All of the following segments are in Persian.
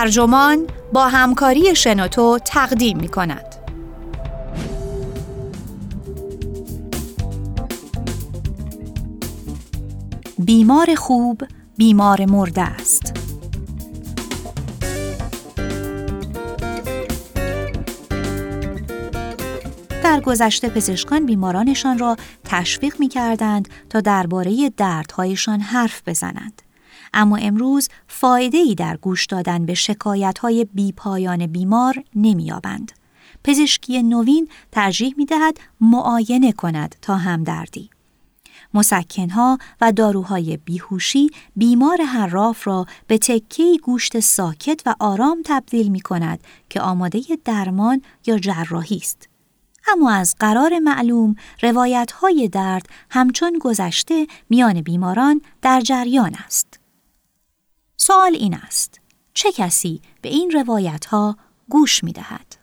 ترجمان با همکاری شنوتو تقدیم می‌کند. بیمار خوب بیمار مرده است. در گذشته پزشکان بیمارانشان را تشویق می‌کردند تا درباره دردهایشان حرف بزنند. اما امروز فایده‌ای در گوش دادن به شکایت‌های بی‌پایان بیمار نمی‌یابند. پزشکی نوین ترجیح می‌دهد معاینه کند تا همدردی. مسکن‌ها و داروهای بیهوشی بیمار حراف را به تکه‌ای گوشت ساکت و آرام تبدیل می‌کند که آماده درمان یا جراحی است. اما از قرار معلوم روایت‌های درد همچون گذشته میان بیماران در جریان است. سوال این است: چه کسی به این روایت‌ها گوش می‌دهد؟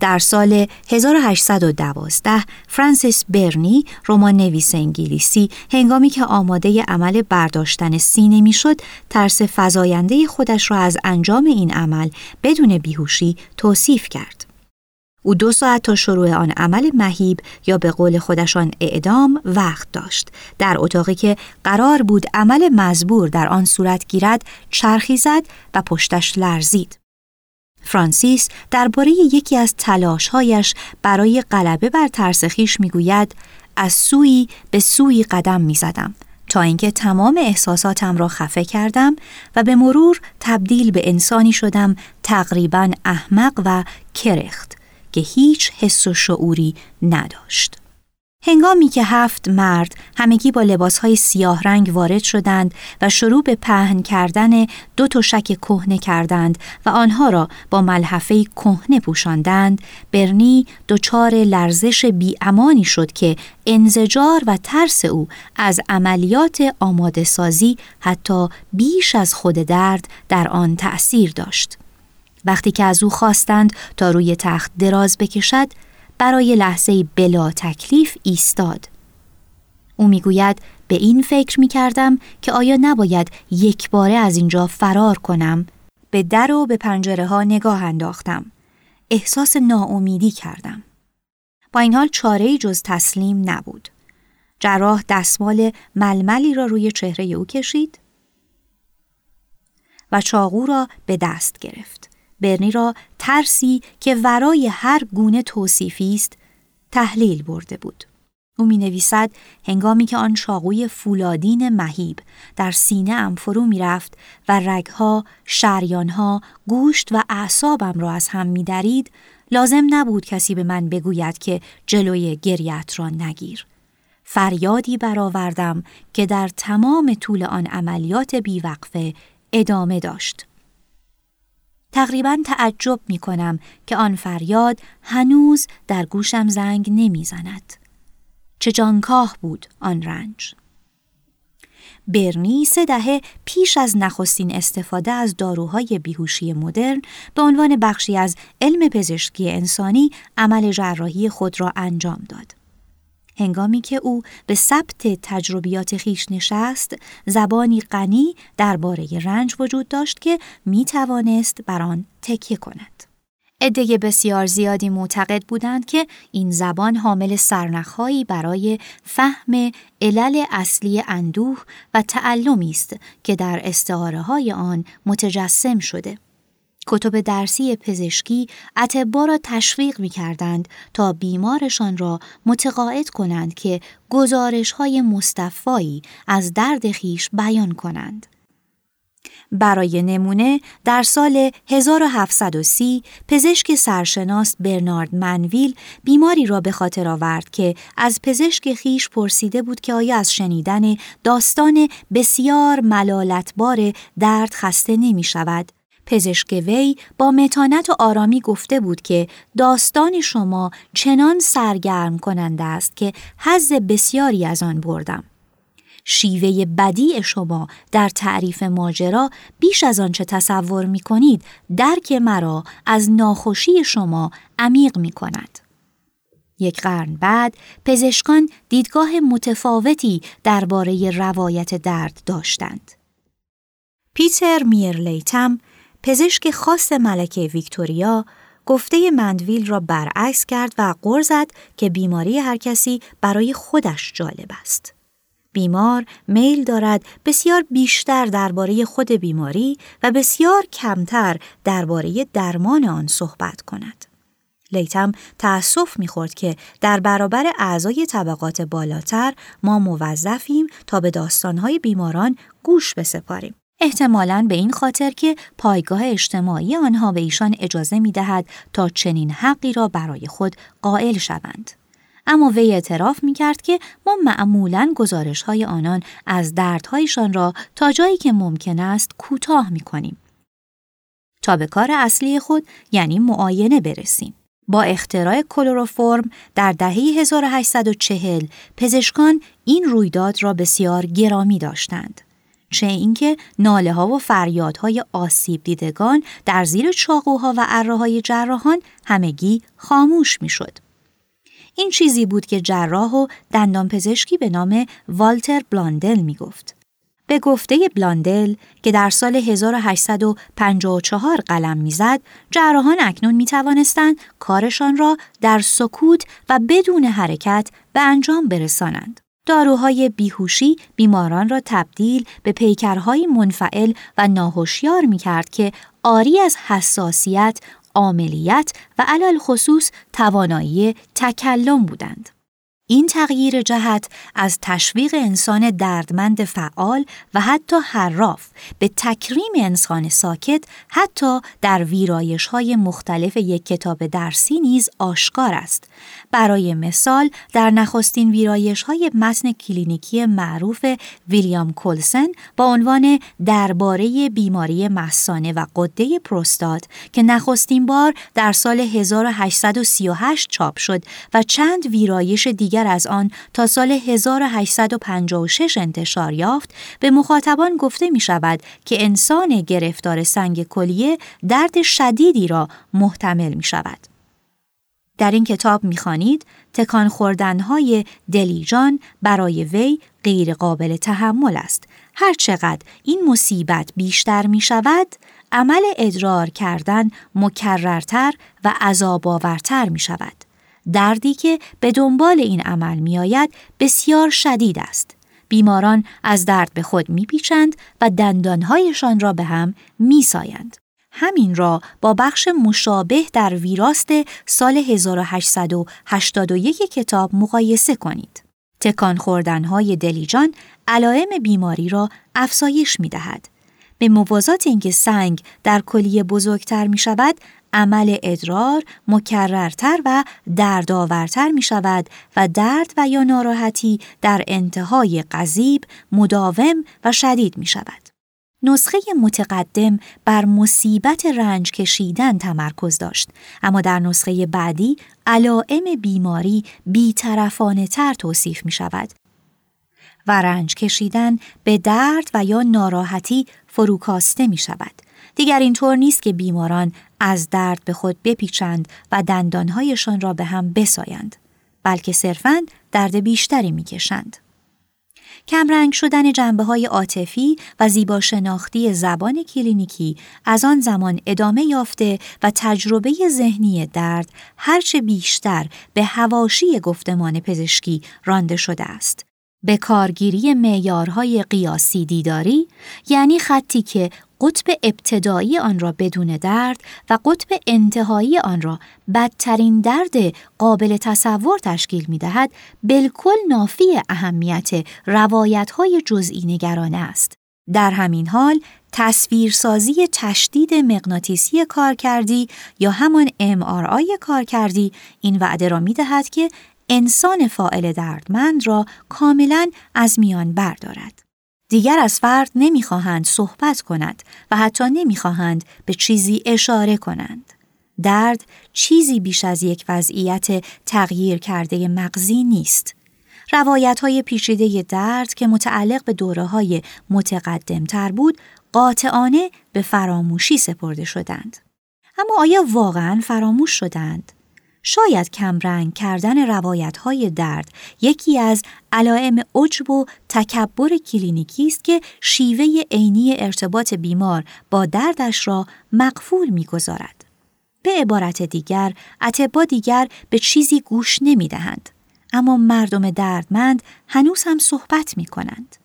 در سال 1812 فرانسیس برنی، رمان نویس انگلیسی، هنگامی که آماده عمل برداشتن سینه میشد، ترس فزاینده خودش را از انجام این عمل بدون بیهوشی توصیف کرد. او 2 ساعت تا شروع آن عمل مهیب یا به قول خودشان اعدام وقت داشت. در اتاقی که قرار بود عمل مزبور در آن صورت گیرد، چرخی زد و پشتش لرزید. فرانسیس درباره یکی از تلاش‌هایش برای غلبه بر ترس خویش می‌گوید: از سویی به سویی قدم می‌زدم تا اینکه تمام احساساتم را خفه کردم و به مرور تبدیل به انسانی شدم تقریباً احمق و کرخت که هیچ حس و شعوری نداشت. هنگامی که 7 مرد همگی با لباس‌های سیاه رنگ وارد شدند و شروع به پهن کردن 2 تشک کهنه کردند و آنها را با ملحفه کهنه پوشاندند، برنی دچار لرزش بی‌امانی شد که انزجار و ترس او از عملیات آماده سازی حتی بیش از خود درد در آن تأثیر داشت. وقتی که از او خواستند تا روی تخت دراز بکشد، برای لحظه بلا تکلیف ایستاد. او میگوید: به این فکر میکردم که آیا نباید یک باره از اینجا فرار کنم. به در و به پنجره ها نگاه انداختم. احساس ناامیدی کردم. با این حال چاره‌ای جز تسلیم نبود. جراح دستمال ململی را روی چهره او کشید و چاقو را به دست گرفت. برنی را ترسی که ورای هر گونه توصیفی است تحلیل برده بود. او می نویسد: هنگامی که آن چاقوی فولادین مهیب در سینه ام فرو می رفت و رگها، شریانها، گوشت و اعصابم را از هم می درید، لازم نبود کسی به من بگوید که جلوی گریت را نگیر. فریادی برآوردم که در تمام طول آن عملیات بیوقفه ادامه داشت. تقریباً تعجب می کنم که آن فریاد هنوز در گوشم زنگ نمی زند. چه جانکاه بود آن رنج. برنی 3 دهه پیش از نخستین استفاده از داروهای بیهوشی مدرن به عنوان بخشی از علم پزشکی انسانی عمل جراحی خود را انجام داد. هنگامی که او به ثبت تجربیات خویش نشست، زبانی غنی درباره رنج وجود داشت که می توانست بر آن تکیه کند. عده بسیار زیادی معتقد بودند که این زبان حامل سرنخهایی برای فهم علل اصلی اندوه و تعلمی است که در استعاره‌های آن متجسم شده. کتب درسی پزشکی اطبا را تشویق می‌کردند تا بیمارشان را متقاعد کنند که گزارش‌های مستفایی از درد خویش بیان کنند. برای نمونه در سال 1730 پزشک سرشناس برنارد منویل بیماری را به خاطر آورد که از پزشک خویش پرسیده بود که آیا از شنیدن داستان بسیار ملالتبار درد خسته نمی‌شود. پزشک وی با متانت و آرامی گفته بود که داستان شما چنان سرگرم کننده است که حظ بسیاری از آن بردم. شیوه بدیع شما در تعریف ماجرا بیش از آنچه تصور می کنید درک مرا از ناخوشی شما عمیق می کند. 1 قرن بعد پزشکان دیدگاه متفاوتی درباره روایت درد داشتند. پیتر میرلیتم، پزشک خاص ملکه ویکتوریا گفته مندویل را برعکس کرد و غر زد که بیماری هر کسی برای خودش جالب است. بیمار میل دارد بسیار بیشتر درباره خود بیماری و بسیار کمتر درباره درمان آن صحبت کند. لیتم تأسف می‌خورد که در برابر اعضای طبقات بالاتر ما موظفیم تا به داستان‌های بیماران گوش بسپاریم. احتمالاً به این خاطر که پایگاه اجتماعی آنها به ایشان اجازه می‌دهد تا چنین حقی را برای خود قائل شوند. اما وی اعتراف می‌کرد که ما معمولاً گزارش‌های آنان از دردهایشان را تا جایی که ممکن است کوتاه می‌کنیم تا به کار اصلی خود یعنی معاینه برسیم. با اختراع کلروفرم در دهه 1840 پزشکان این رویداد را بسیار گرامی داشتند. چه اینکه ناله‌ها و فریادهای آسیب دیدگان در زیر چاقوها و اره‌های جراحان همگی خاموش می‌شد. این چیزی بود که جراح و دندانپزشکی به نام والتر بلاندل می‌گفت. به گفته بلاندل که در سال 1854 قلم میزد، جراحان اکنون میتوانستند کارشان را در سکوت و بدون حرکت به انجام برسانند. داروهای بیهوشی بیماران را تبدیل به پیکرهای منفعل و ناهوشیار میکرد که عاری از حساسیت، عاملیت و علل خصوص توانایی تکلم بودند. این تغییر جهت از تشویق انسان دردمند فعال و حتی حراف به تکریم انسان ساکت حتی در ویرایش‌های مختلف یک کتاب درسی نیز آشکار است. برای مثال در نخستین ویرایش‌های متن کلینیکی معروف ویلیام کولسن با عنوان درباره بیماری مثانه و غده پروستات که نخستین بار در سال 1838 چاپ شد و چند ویرایش دیگر از آن تا سال 1856 انتشار یافت، به مخاطبان گفته می شود که انسان گرفتار سنگ کلیه درد شدیدی را محتمل می شود. در این کتاب می خوانید تکان خوردنهای دلیجان برای وی غیر قابل تحمل است. هرچقدر این مصیبت بیشتر می شود، عمل ادرار کردن مکررتر و عذاب‌آورتر می شود. دردی که به دنبال این عمل می آید بسیار شدید است. بیماران از درد به خود می پیچند و دندانهایشان را به هم می سایند. همین را با بخش مشابه در ویراست سال 1881 کتاب مقایسه کنید. تکان خوردنهای دلیجان علائم بیماری را افزایش می دهد. به موازات اینکه سنگ در کلیه بزرگتر می شود، عمل ادرار مکررتر و دردآورتر می شود و درد و یا ناراحتی در انتهای غضیب مداوم و شدید می شود. نسخه متقدم بر مصیبت رنج کشیدن تمرکز داشت، اما در نسخه بعدی علائم بیماری بی‌طرفانه تر توصیف می شود و رنج کشیدن به درد و یا ناراحتی فروکاسته می شود. دیگر اینطور نیست که بیماران از درد به خود بپیچند و دندانهایشان را به هم بسایند، بلکه صرفاً درد بیشتری میکشند. کمرنگ شدن جنبه‌های عاطفی و زیبا شناختی زبان کلینیکی از آن زمان ادامه یافته و تجربه ذهنی درد هرچه بیشتر به حواشی گفتمان پزشکی رانده شده است. به کارگیری معیارهای قیاسی دیداری، یعنی خطی که قطب ابتدایی آن را بدون درد و قطب انتهایی آن را بدترین درد قابل تصور تشکیل می دهد، بالکل نافی اهمیت روایت‌های جزئی نگرانه است. در همین حال، تصویرسازی تشدید مغناطیسی کارکردی یا همان MRI کارکردی این وعده را می دهد که انسان فاعل دردمند را کاملاً از میان بردارد. دیگر از فرد نمیخواهند صحبت کنند و حتی نمیخواهند به چیزی اشاره کنند. درد چیزی بیش از یک وضعیت تغییر کرده مغزی نیست. روایت‌های پیچیده درد که متعلق به دوره‌های متقدم‌تر بود، قاطعانه به فراموشی سپرده شدند. اما آیا واقعاً فراموش شدند؟ شاید کمرنگ کردن روایت‌های درد یکی از علائم عجب و تکبر کلینیکی است که شیوه عینی ارتباط بیمار با دردش را مقفول می‌گذارد. به عبارت دیگر، اطبا دیگر به چیزی گوش نمی‌دهند، اما مردم دردمند هنوز هم صحبت می‌کنند.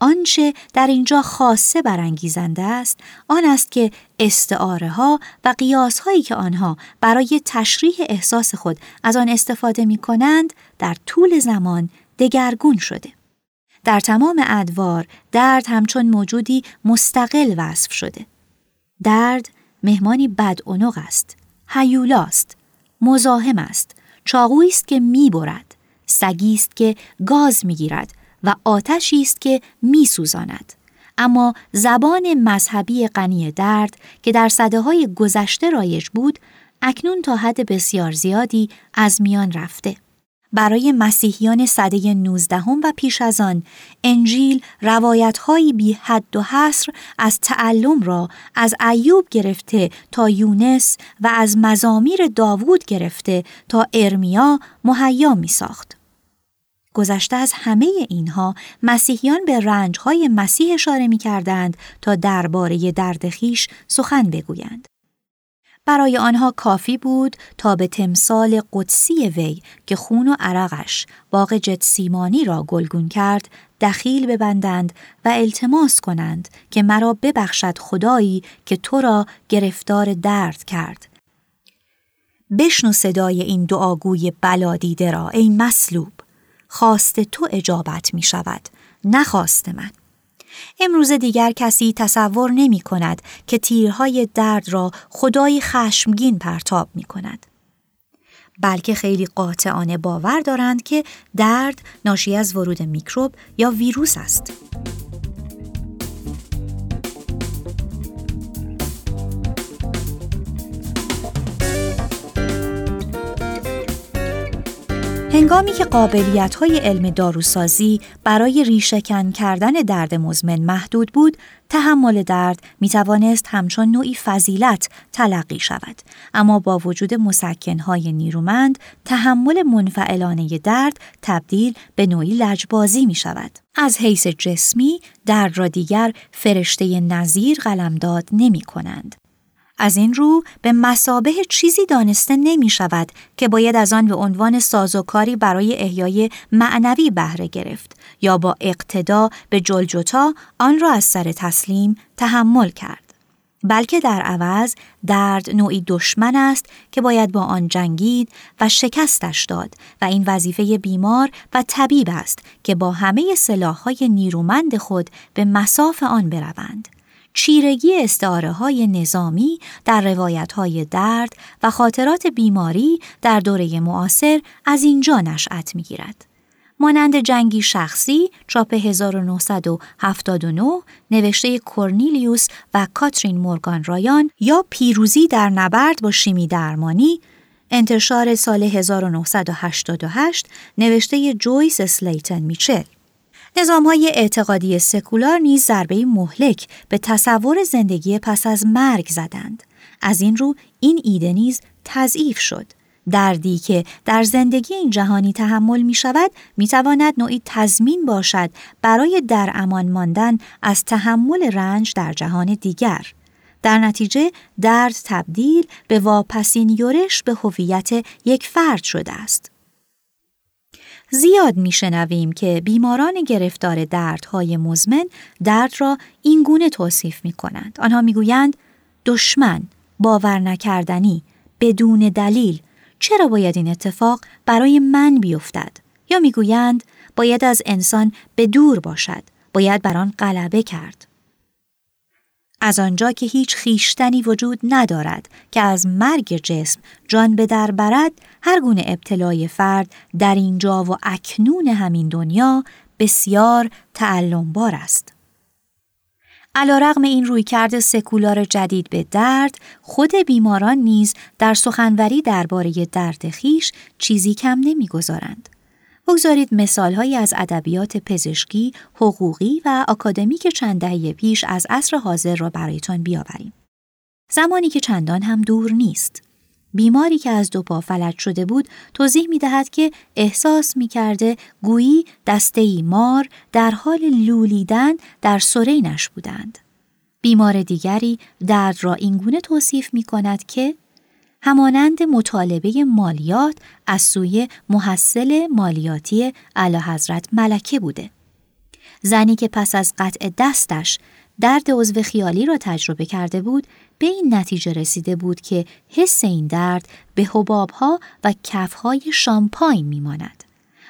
آنچه در اینجا خاصه برانگیزنده است، آن است که استعاره ها و قیاس هایی که آنها برای تشریح احساس خود از آن استفاده می کنند، در طول زمان دگرگون شده. در تمام ادوار، درد همچون موجودی مستقل وصف شده. درد مهمانی بدعنق است، هیولاست، مزاحم است، چاقویی است که می برد، سگی است که گاز می گیرد، و آتشی است که می سوزاند. اما زبان مذهبی غنی درد که در سده‌های گذشته رایج بود، اکنون تا حد بسیار زیادی از میان رفته. برای مسیحیان سده 19 و پیش از آن، انجیل روایت‌هایی بی حد و حصر از تعلم را از ایوب گرفته تا یونس و از مزامیر داوود گرفته تا ارمیا مهیا می ساخت. گذشته از همه اینها، مسیحیان به رنجهای مسیح اشاره می کردند تا درباره درد خویش سخن بگویند. برای آنها کافی بود تا به تمثال قدسی وی که خون و عرقش باغ گتسیمانی را گلگون کرد، دخیل ببندند و التماس کنند که مرا ببخشد خدایی که تو را گرفتار درد کرد. بشنو صدای این دعاگوی بلادیده را ای مصلوب. خواست تو اجابت می شود، نخواست من. امروز دیگر کسی تصور نمی کند که تیرهای درد را خدای خشمگین پرتاب می کند. بلکه خیلی قاطعانه باور دارند که درد ناشی از ورود میکروب یا ویروس است. هنگامی که قابلیت‌های علم داروسازی برای ریشه‌کن کردن درد مزمن محدود بود، تحمل درد می‌توانست همچون نوعی فضیلت تلقی شود. اما با وجود مسکن‌های نیرومند، تحمل منفعلانه درد تبدیل به نوعی لجبازی می‌شود. از حیث جسمی، درد را دیگر فرشته نظیر قلمداد نمی‌کنند. از این رو به مثابه چیزی دانسته نمی شود که باید از آن به عنوان سازوکاری برای احیای معنوی بهره گرفت یا با اقتدا به جلجتا آن را از سر تسلیم تحمل کرد. بلکه در عوض درد نوعی دشمن است که باید با آن جنگید و شکستش داد و این وظیفه بیمار و طبیب است که با همه سلاح‌های نیرومند خود به مصاف آن بروند. چیرگی استعاره‌های نظامی در روایت‌های درد و خاطرات بیماری در دوره معاصر از اینجا نشأت می‌گیرد. مانند جنگی شخصی، چاپ 1979، نوشته کورنیلیوس و کاترین مورگان رایان، یا پیروزی در نبرد با شیمی درمانی، انتشار سال 1988، نوشته جویس اسلیتن میچل. نظام‌های اعتقادی سکولار نیز ضربه مهلک به تصور زندگی پس از مرگ زدند. از این رو این ایده نیز تضعیف شد. دردی که در زندگی این جهانی تحمل می شود می تواند نوعی تضمین باشد برای در امان ماندن از تحمل رنج در جهان دیگر. در نتیجه درد تبدیل به واپسین یورش به هویت یک فرد شده است. زیاد میشنویم که بیماران گرفتار دردهای مزمن درد را این گونه توصیف می کنند. آنها میگویند دشمن، باور نکردنی، بدون دلیل، چرا باید این اتفاق برای من بیفتد؟ یا میگویند باید از انسان به دور باشد، باید بر آن غلبه کرد. از آنجا که هیچ خیشتنی وجود ندارد که از مرگ جسم جان به در برد، هر گونه ابتلای فرد در اینجا و اکنون همین دنیا بسیار تعلمبار است. علی‌رغم این رویکرد سکولار جدید به درد، خود بیماران نیز در سخنوری درباره درد خویش چیزی کم نمی‌گذارند. بگذارید مثالهایی از ادبیات پزشکی، حقوقی و آکادمیک چند دهه پیش از عصر حاضر را برایتان بیاوریم. زمانی که چندان هم دور نیست. بیماری که از دو پا فلج شده بود توضیح می‌دهد که احساس می‌کرده گویی دسته‌ای مار در حال لولیدن در سرینش بودند. بیمار دیگری درد را اینگونه توصیف می‌کند که همانند مطالبه مالیات از سوی محصل مالیاتی اعلیحضرت ملکه بوده. زنی که پس از قطع دستش درد عضو خیالی را تجربه کرده بود، به این نتیجه رسیده بود که حس این درد به حباب‌ها و کف‌های شامپاین می‌ماند.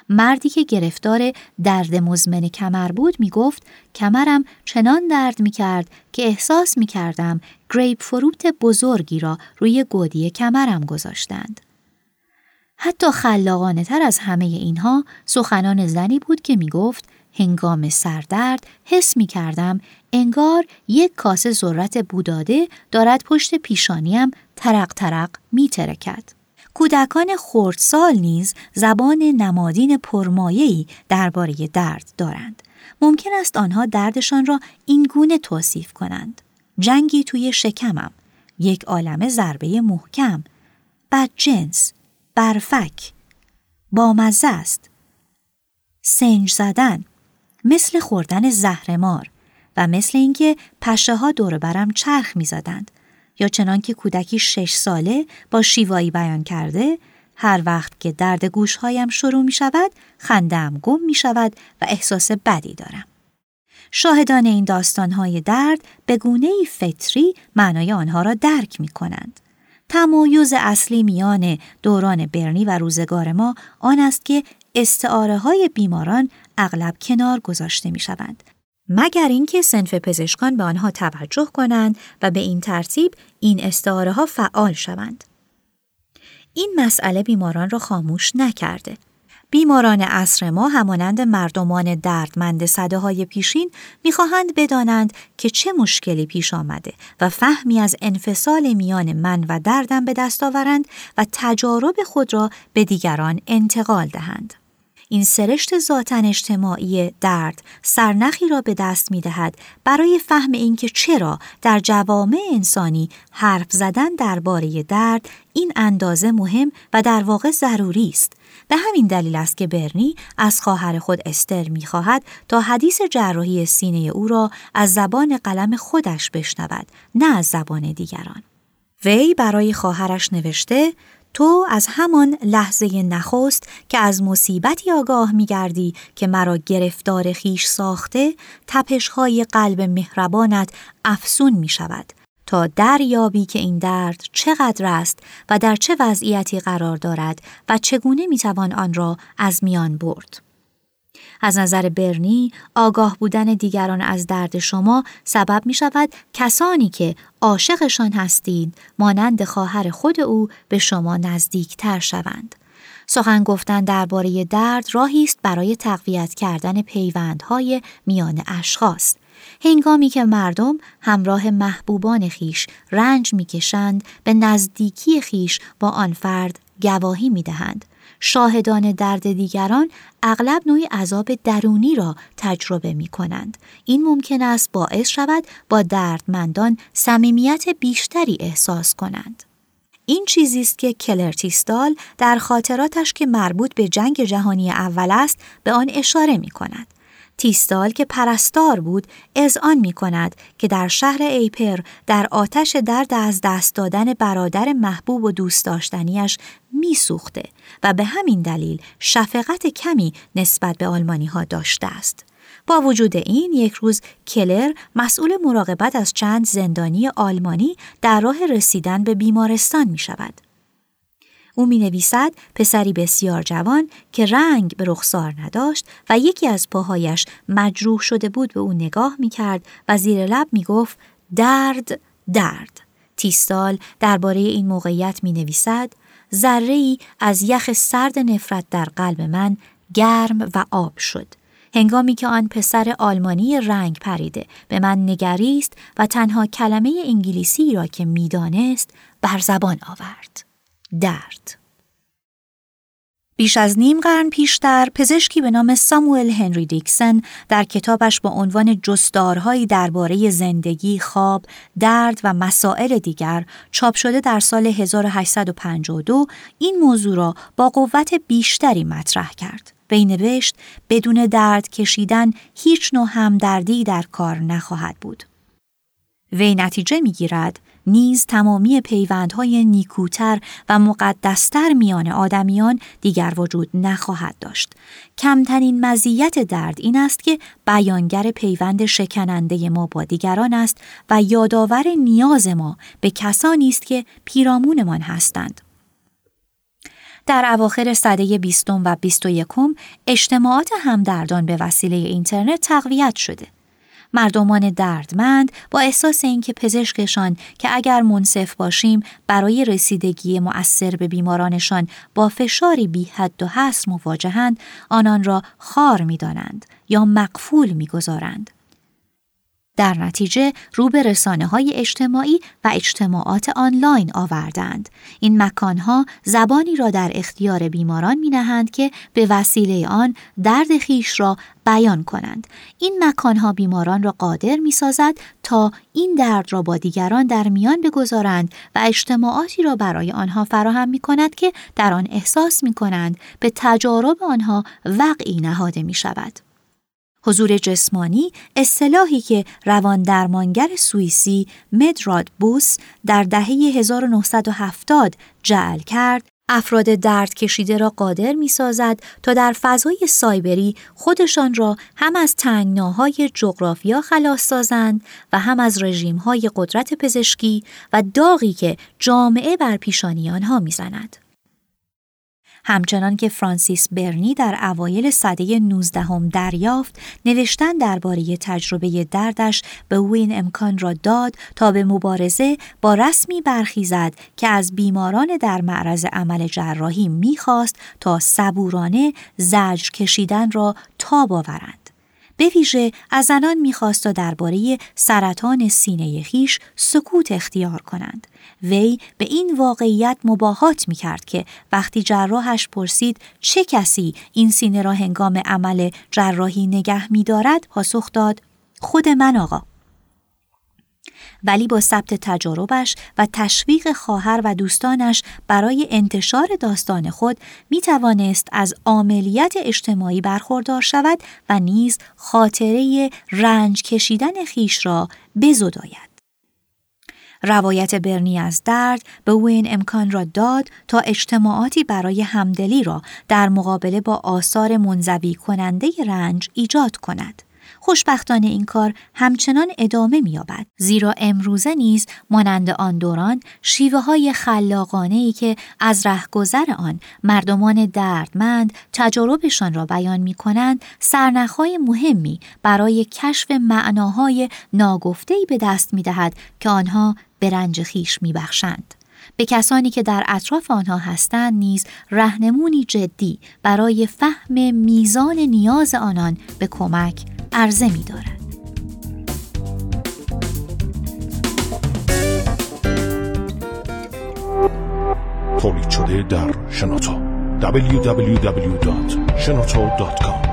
مردی که گرفتار درد مزمن کمر بود می‌گفت کمرم چنان درد می‌کرد که احساس می‌کردم گریپ فروت بزرگی را روی گودی کمرم گذاشتند. حتی خلاقانه تر از همه اینها سخنان زنی بود که می‌گفت هنگام سردرد حس می‌کردم انگار یک کاسه ذرت بوداده دارد پشت پیشانیم ترق ترق می‌ترکد. کودکان خردسال نیز زبان نمادین پرمایه‌ای درباره درد دارند. ممکن است آنها دردشان را اینگونه توصیف کنند: جنگی توی شکمم، یک عالمه ضربه محکم، بدجنس، برفک، بامزه است، سنج زدن، مثل خوردن زهر مار و مثل اینکه پشه ها دور برم چرخ می زدند. یا چنان که کودکی 6 ساله با شیوایی بیان کرده: هر وقت که درد گوشهایم شروع می شود خنده‌ام گم می شود و احساس بدی دارم. شاهدان این داستانهای درد به گونه‌ای فطری معنای آنها را درک می کنند. تمایز اصلی میان دوران برنی و روزگار ما آن است که استعاره های بیماران اغلب کنار گذاشته می شوند، مگر اینکه صنف پزشکان به آنها توجه کنند و به این ترتیب این استعاره ها فعال شوند. این مسئله بیماران را خاموش نکرده. بیماران عصر ما همانند مردمان دردمند سده‌های پیشین می‌خواهند بدانند که چه مشکلی پیش آمده و فهمی از انفصال میان من و دردم به دست آورند و تجارب خود را به دیگران انتقال دهند. این سرشت ذاتاً اجتماعی درد سرنخی را به دست می‌دهد برای فهم اینکه چرا در جوامع انسانی حرف زدن درباره درد این اندازه مهم و در واقع ضروری است. به همین دلیل است که برنی از خواهر خود استر می‌خواهد تا حدیث جراحی سینه او را از زبان قلم خودش بشنود، نه از زبان دیگران. وی برای خواهرش نوشته: تو از همان لحظه نخست که از مصیبتی آگاه می‌گردی که مرا گرفتار خویش ساخته، تپش‌های قلب مهربانت افسون می‌شود تا دریابی که این درد چقدر است و در چه وضعیتی قرار دارد و چگونه می‌توان آن را از میان برد. از نظر برنی، آگاه بودن دیگران از درد شما سبب می شود کسانی که عاشقشان هستید مانند خواهر خود او به شما نزدیک تر شوند. سخن گفتن درباره درد راهی است برای تقویت کردن پیوندهای میان اشخاص. هنگامی که مردم همراه محبوبان خیش رنج می کشند، به نزدیکی خیش با آن فرد گواهی می دهند. شاهدان درد دیگران اغلب نوعی عذاب درونی را تجربه می کنند. این ممکن است باعث شود با دردمندان صمیمیت بیشتری احساس کنند. این چیزی است که کلرتیستال در خاطراتش که مربوط به جنگ جهانی اول است به آن اشاره می کند. تیستال که پرستار بود اذعان می کند که در شهر ایپر در آتش درد از دست دادن برادر محبوب و دوست داشتنیش می سوخته و به همین دلیل شفقت کمی نسبت به آلمانی ها داشته است. با وجود این، یک روز کلر مسئول مراقبت از چند زندانی آلمانی در راه رسیدن به بیمارستان می شود. او می نویسد پسری بسیار جوان که رنگ به رخسار نداشت و یکی از پاهایش مجروح شده بود به او نگاه می کرد و زیر لب می گفت درد، درد. تیستال درباره این موقعیت می نویسد: ذره‌ای از یخ سرد نفرت در قلب من گرم و آب شد. هنگامی که آن پسر آلمانی رنگ پریده به من نگریست و تنها کلمه انگلیسی را که می دانست بر زبان آورد: درد. بیش از نیم قرن پیشتر پزشکی به نام ساموئل هنری دیکسن در کتابش با عنوان جستارهایی درباره زندگی، خواب، درد و مسائل دیگر چاپ شده در سال 1852 این موضوع را با قوت بیشتری مطرح کرد. وی نوشت بدون درد کشیدن هیچ نوع همدردی در کار نخواهد بود. وی نتیجه می‌گیرد نیز تمامی پیوندهای نیکوتر و مقدستر میان آدمیان دیگر وجود نخواهد داشت. کمترین مزیت درد این است که بیانگر پیوند شکننده ما با دیگران است و یادآور نیاز ما به کسانی است که پیرامونمان هستند. در اواخر سده 20 و 21 اجتماعات همدردان به وسیله اینترنت تقویت شده. مردمان دردمند با احساس اینکه پزشکشان که اگر منصف باشیم برای رسیدگی مؤثر به بیمارانشان با فشاری بی حد و حصر مواجهند، آنان را خار می‌دانند یا مقفول می‌گذارند. در نتیجه رو به رسانه‌های اجتماعی و اجتماعات آنلاین آوردند. این مکان‌ها زبانی را در اختیار بیماران می‌نهند که به وسیله آن درد خیش را بیان کنند. این مکان‌ها بیماران را قادر می‌سازد تا این درد را با دیگران در میان بگذارند و اجتماعاتی را برای آنها فراهم می‌کند که در آن احساس می‌کنند به تجارب آنها وقعی نهاده می‌شود. حضور جسمانی، اصطلاحی که رواندرمانگر سوئیسی مدراد بوس در دهه 1970 جعل کرد، افراد درد کشیده را قادر می‌سازد تا در فضای سایبری خودشان را هم از تنگناهای جغرافیا خلاص سازند و هم از رژیم‌های قدرت پزشکی و داغی که جامعه بر پیشانی آنها می‌زند. همچنان که فرانسیس برنی در اوایل سده 19 دریافت، نوشتن درباره تجربه دردش به او این امکان را داد تا به مبارزه با رسمی برخیزد که از بیماران در معرض عمل جراحی می‌خواست تا صبورانه زجر کشیدن را تاب آورند. به ویژه از زنان می‌خواست تا درباره سرطان سینه خویش سکوت اختیار کنند. وی به این واقعیت مباهات می‌کرد که وقتی جراحش پرسید چه کسی این سینه را هنگام عمل جراحی نگه می‌دارد، پاسخ داد خود من آقا. ولی با ثبت تجاربش و تشویق خواهر و دوستانش برای انتشار داستان خود می‌توانست از عاملیت اجتماعی برخوردار شود و نیز خاطره رنج کشیدن خویش را بزداید. روایت برنی از درد به او این امکان را داد تا اجتماعاتی برای همدلی را در مقابله با آثار منزوی کننده رنج ایجاد کند. خوشبختانه این کار همچنان ادامه می‌یابد، زیرا امروزه نیز مانند آن دوران شیوه‌های خلاقانه‌ای که از رهگذر آن مردمان دردمند تجاربشان را بیان می‌کنند، سرنخ‌های مهمی برای کشف معناهای ناگفته‌ای به دست می‌دهد که آنها به رنج خویش می‌بخشند. به کسانی که در اطراف آنها هستند نیز راهنمونی جدی برای فهم میزان نیاز آنان به کمک عرضه می‌دارد. تولید شده در شنوتو www.shenoto.com